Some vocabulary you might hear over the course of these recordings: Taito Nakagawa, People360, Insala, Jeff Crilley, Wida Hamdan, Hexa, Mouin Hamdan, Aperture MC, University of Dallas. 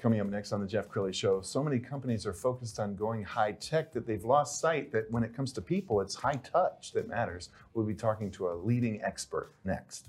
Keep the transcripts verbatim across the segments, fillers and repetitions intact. Coming up next on the Jeff Crilley Show, so many companies are focused on going high tech that they've lost sight that when it comes to people, it's high touch that matters. We'll be talking to a leading expert next.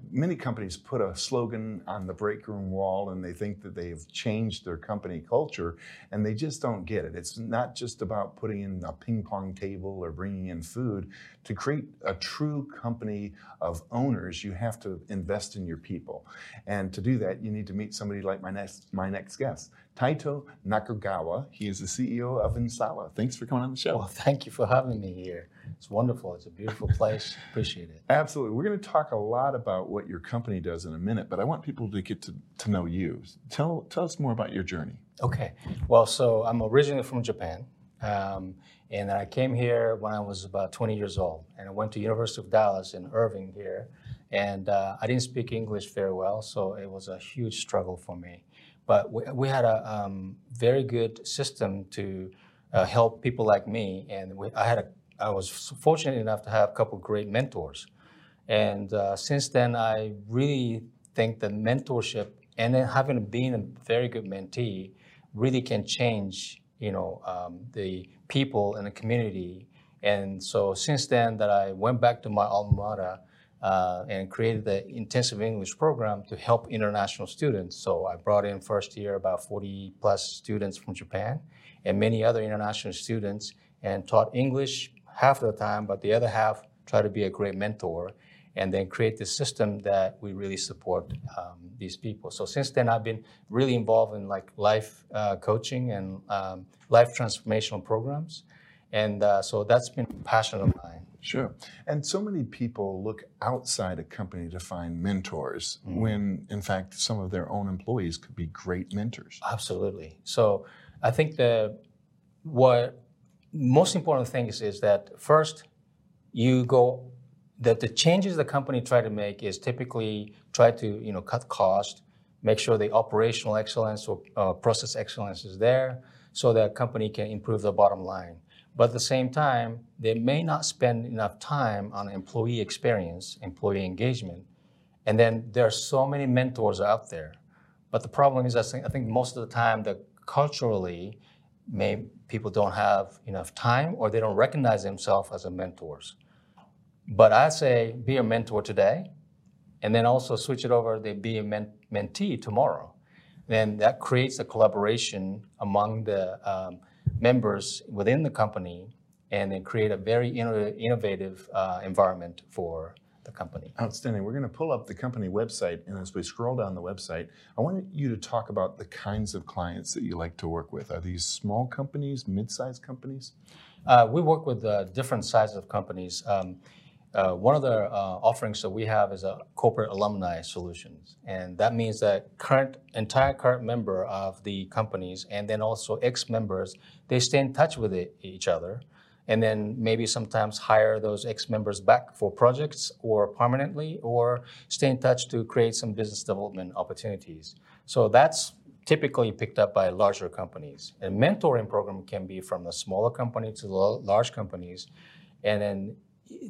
many companies put a slogan on the break room wall and they think that they've changed their company culture, and they just don't get it. It's not just about putting in a ping pong table or bringing in food. To create a true company of owners, you have to invest in your people. And to do that, you need to meet somebody like my next, my next guest, Taito Nakagawa. He is the C E O of Insala. Thanks for coming on the show. Well, thank you for having me here. It's wonderful. It's a beautiful place. Appreciate it. Absolutely. We're going to talk a lot about what your company does in a minute, but I want people to get to, to know you. Tell tell us more about your journey. Okay. Well, so I'm originally from Japan, um, and then I came here when I was about twenty years old, and I went to University of Dallas in Irving here, and uh, I didn't speak English very well, so it was a huge struggle for me. But we, we had a um, very good system to uh, help people like me, and we, I had a I was fortunate enough to have a couple of great mentors. And uh, since then, I really think that mentorship and then having been a very good mentee really can change, you know, um, the people in the community. And so since then that I went back to my alma mater uh, and created the intensive English program to help international students. So I brought in first year about forty plus students from Japan and many other international students, and taught English half of the time, but the other half try to be a great mentor and then create the system that we really support um, these people. So since then, I've been really involved in like life uh, coaching and um, life transformational programs. And uh, so that's been a passion of mine. Sure. And so many people look outside a company to find mentors mm-hmm. when, in fact, some of their own employees could be great mentors. Absolutely. So I think the what most important thing is, is that first, you go, that the changes the company try to make is typically try to, you know, cut cost, make sure the operational excellence or uh, process excellence is there so that company can improve the bottom line. But at the same time, they may not spend enough time on employee experience, employee engagement. And then there are so many mentors out there. But the problem is, I think, I think most of the time that culturally, maybe people don't have enough time or they don't recognize themselves as a mentors. But I say be a mentor today, and then also switch it over to be a men- mentee tomorrow. Then that creates a collaboration among the um, members within the company, and then create a very inno- innovative uh, environment for the company. Outstanding. We're going to pull up the company website, and as we scroll down the website, I want you to talk about the kinds of clients that you like to work with. Are these small companies, mid-sized companies? Uh, we work with uh, different sizes of companies. Um, uh, one of the uh, offerings that we have is a corporate alumni solutions, and that means that current entire current member of the companies, and then also ex-members, they stay in touch with it, each other. And then maybe sometimes hire those ex-members back for projects or permanently, or stay in touch to create some business development opportunities. So that's typically picked up by larger companies. A mentoring program can be from the smaller company to large companies. And then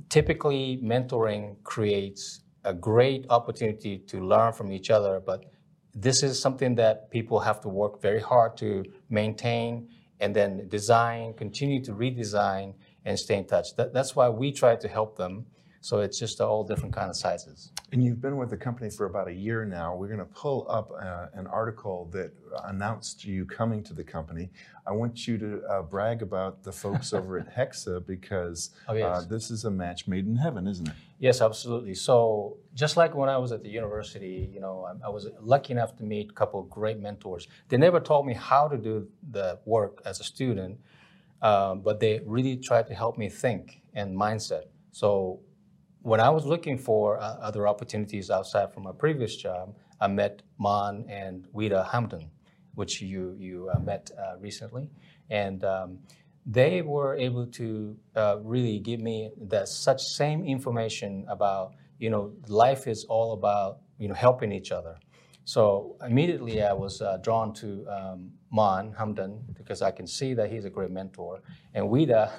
typically mentoring creates a great opportunity to learn from each other, but this is something that people have to work very hard to maintain, and then design, continue to redesign, and stay in touch. That, that's why we try to help them So it's just all different kind of sizes. And you've been with the company for about a year now. We're going to pull up uh, an article that announced you coming to the company. I want you to uh, brag about the folks over at Hexa, because oh, yes. uh, this is a match made in heaven, isn't it? Yes, absolutely. So just like when I was at the university, you know, I, I was lucky enough to meet a couple of great mentors. They never told me how to do the work as a student, uh, but they really tried to help me think and mindset. So when I was looking for uh, other opportunities outside from my previous job, I met Mouin and Wida Hamdan, which you you uh, met uh, recently, and um, they were able to uh, really give me that such same information about, you know, life is all about, you know, helping each other. So immediately I was uh, drawn to um, Mouin Hamdan, because I can see that he's a great mentor. And Wida,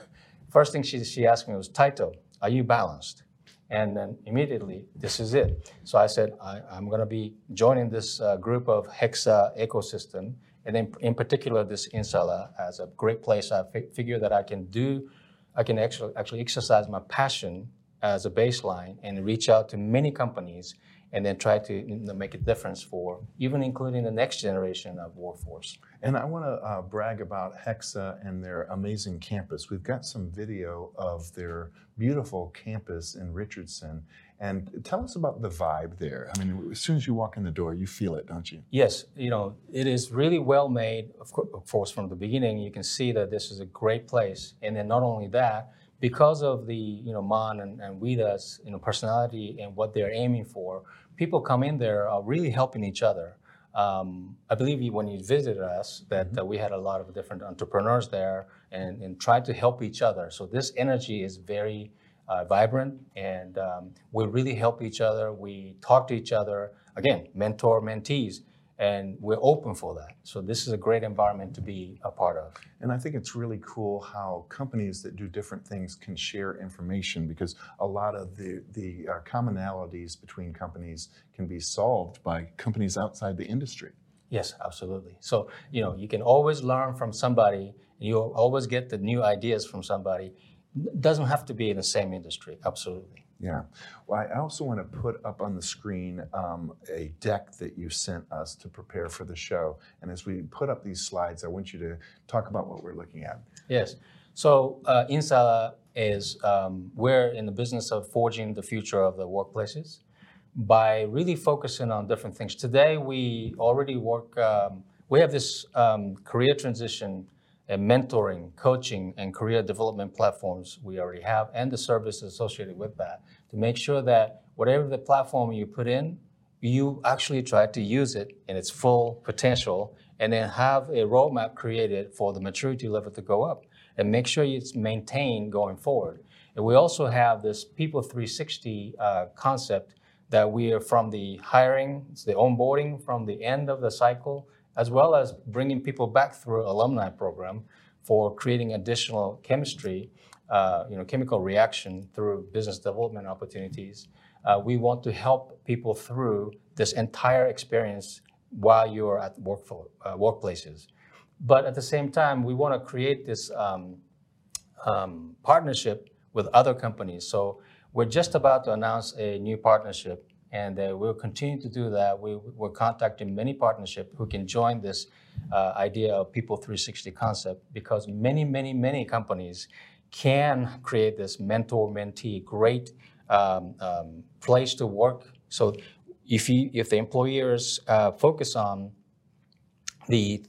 first thing she she asked me was, Taito, are you balanced? And then immediately, this is it. So I said, I, I'm going to be joining this uh, group of Hexa ecosystem, and then in particular this Insala as a great place. I fi- figure that I can do, I can actually actually exercise my passion as a baseline and reach out to many companies, and then try to, you know, make a difference for even including the next generation of workforce. And I want to uh, brag about Hexa and their amazing campus. We've got some video of their beautiful campus in Richardson. And tell us about the vibe there. I mean, as soon as you walk in the door, you feel it, don't you? Yes, you know, it is really well made. Of course, from the beginning, you can see that this is a great place. And then not only that, because of the, you know, Mouin and, and Wida's, you know, personality and what they're aiming for, people come in there are really helping each other. Um, I believe when you visited us that, mm-hmm. that we had a lot of different entrepreneurs there and, and tried to help each other. So this energy is very uh, vibrant, and um, we really help each other. We talk to each other, again, mentor, mentees. And we're open for that. So this is a great environment to be a part of. And I think it's really cool how companies that do different things can share information, because a lot of the, the uh, commonalities between companies can be solved by companies outside the industry. Yes, absolutely. So, you know, you can always learn from somebody. You'll always get the new ideas from somebody. Doesn't have to be in the same industry, absolutely. Yeah. Well, I also want to put up on the screen um, a deck that you sent us to prepare for the show. And as we put up these slides, I want you to talk about what we're looking at. Yes. So uh, Insala is, um, we're in the business of forging the future of the workplaces by really focusing on different things. Today, we already work, um, we have this um, career transition and mentoring, coaching, and career development platforms we already have, and the services associated with that, to make sure that whatever the platform you put in, you actually try to use it in its full potential, and then have a roadmap created for the maturity level to go up, and make sure it's maintained going forward. And we also have this People three sixty uh, concept that we are from the hiring, it's the onboarding, from the end of the cycle, as well as bringing people back through alumni program for creating additional chemistry, uh, you know, chemical reaction through business development opportunities. Uh, we want to help people through this entire experience while you're at work for, uh, workplaces. But at the same time, we want to create this um, um, partnership with other companies. So we're just about to announce a new partnership, and uh, we'll continue to do that. We, we're contacting many partnerships who can join this uh, idea of People three sixty concept, because many, many, many companies can create this mentor-mentee great um, um, place to work. So if, you, if the employers uh, focus on the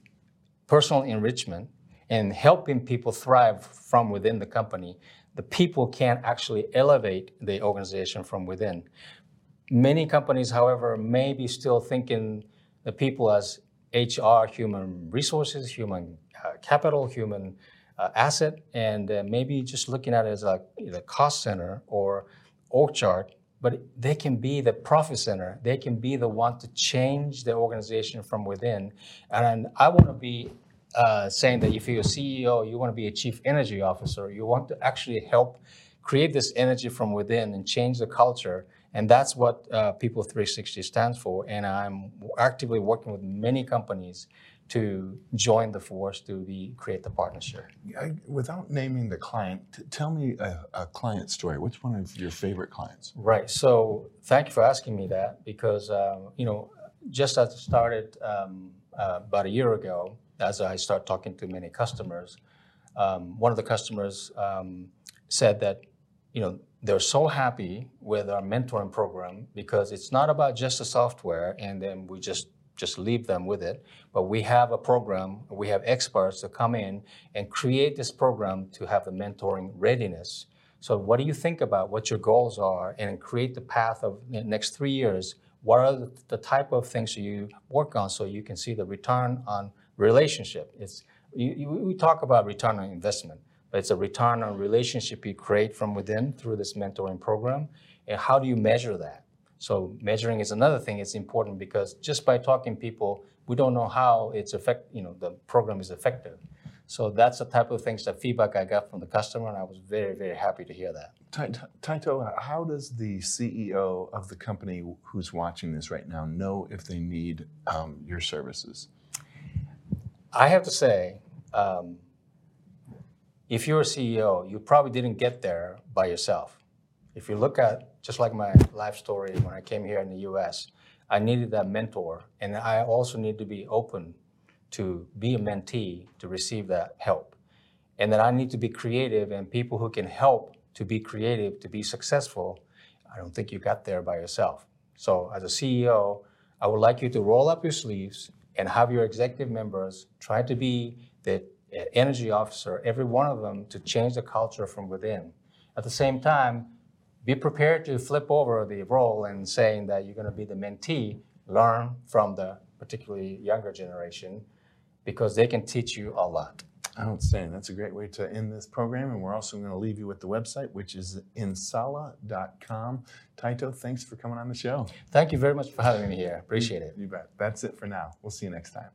personal enrichment and helping people thrive from within the company, the people can actually elevate the organization from within. Many companies, however, may be still thinking the people as H R, human resources, human uh, capital, human uh, asset, and uh, maybe just looking at it as a either cost center or org chart, but they can be the profit center. They can be the one to change the organization from within. And I want to be uh, saying that if you're a C E O, you want to be a chief energy officer, you want to actually help create this energy from within and change the culture. And that's what uh, People three sixty stands for. And I'm actively working with many companies to join the force to the, create the partnership. I, without naming the client, t- tell me a, a client story. What's one of your favorite clients? Right. So thank you for asking me that, because um, you know, just as I started um, uh, about a year ago, as I start talking to many customers, um, one of the customers um, said that, you know, they're so happy with our mentoring program because it's not about just the software and then we just just leave them with it, but we have a program, we have experts that come in and create this program to have the mentoring readiness. So what do you think about what your goals are and create the path of the next three years? What are the type of things you work on so you can see the return on relationship? It's you, you, we talk about return on investment, but it's a return on relationship you create from within through this mentoring program. And how do you measure that? So measuring is another thing. It's important because just by talking to people, we don't know how it's effect. You know, the program is effective. So that's the type of things, the feedback I got from the customer, and I was very, very happy to hear that. Taito, how does the C E O of the company who's watching this right now know if they need um, your services? I have to say, um, if you're a C E O, you probably didn't get there by yourself. If you look at, just like my life story when I came here in the U S, I needed that mentor, and I also need to be open to be a mentee to receive that help. And then I need to be creative, and people who can help to be creative, to be successful, I don't think you got there by yourself. So as a C E O, I would like you to roll up your sleeves and have your executive members try to be the energy officer, every one of them, to change the culture from within. At the same time, be prepared to flip over the role and saying that you're going to be the mentee, learn from the particularly younger generation, because they can teach you a lot. Outstanding. That's a great way to end this program. And we're also going to leave you with the website, which is insala dot com. Taito, thanks for coming on the show. Thank you very much for having me here. Appreciate it. You bet. That's it for now. We'll see you next time.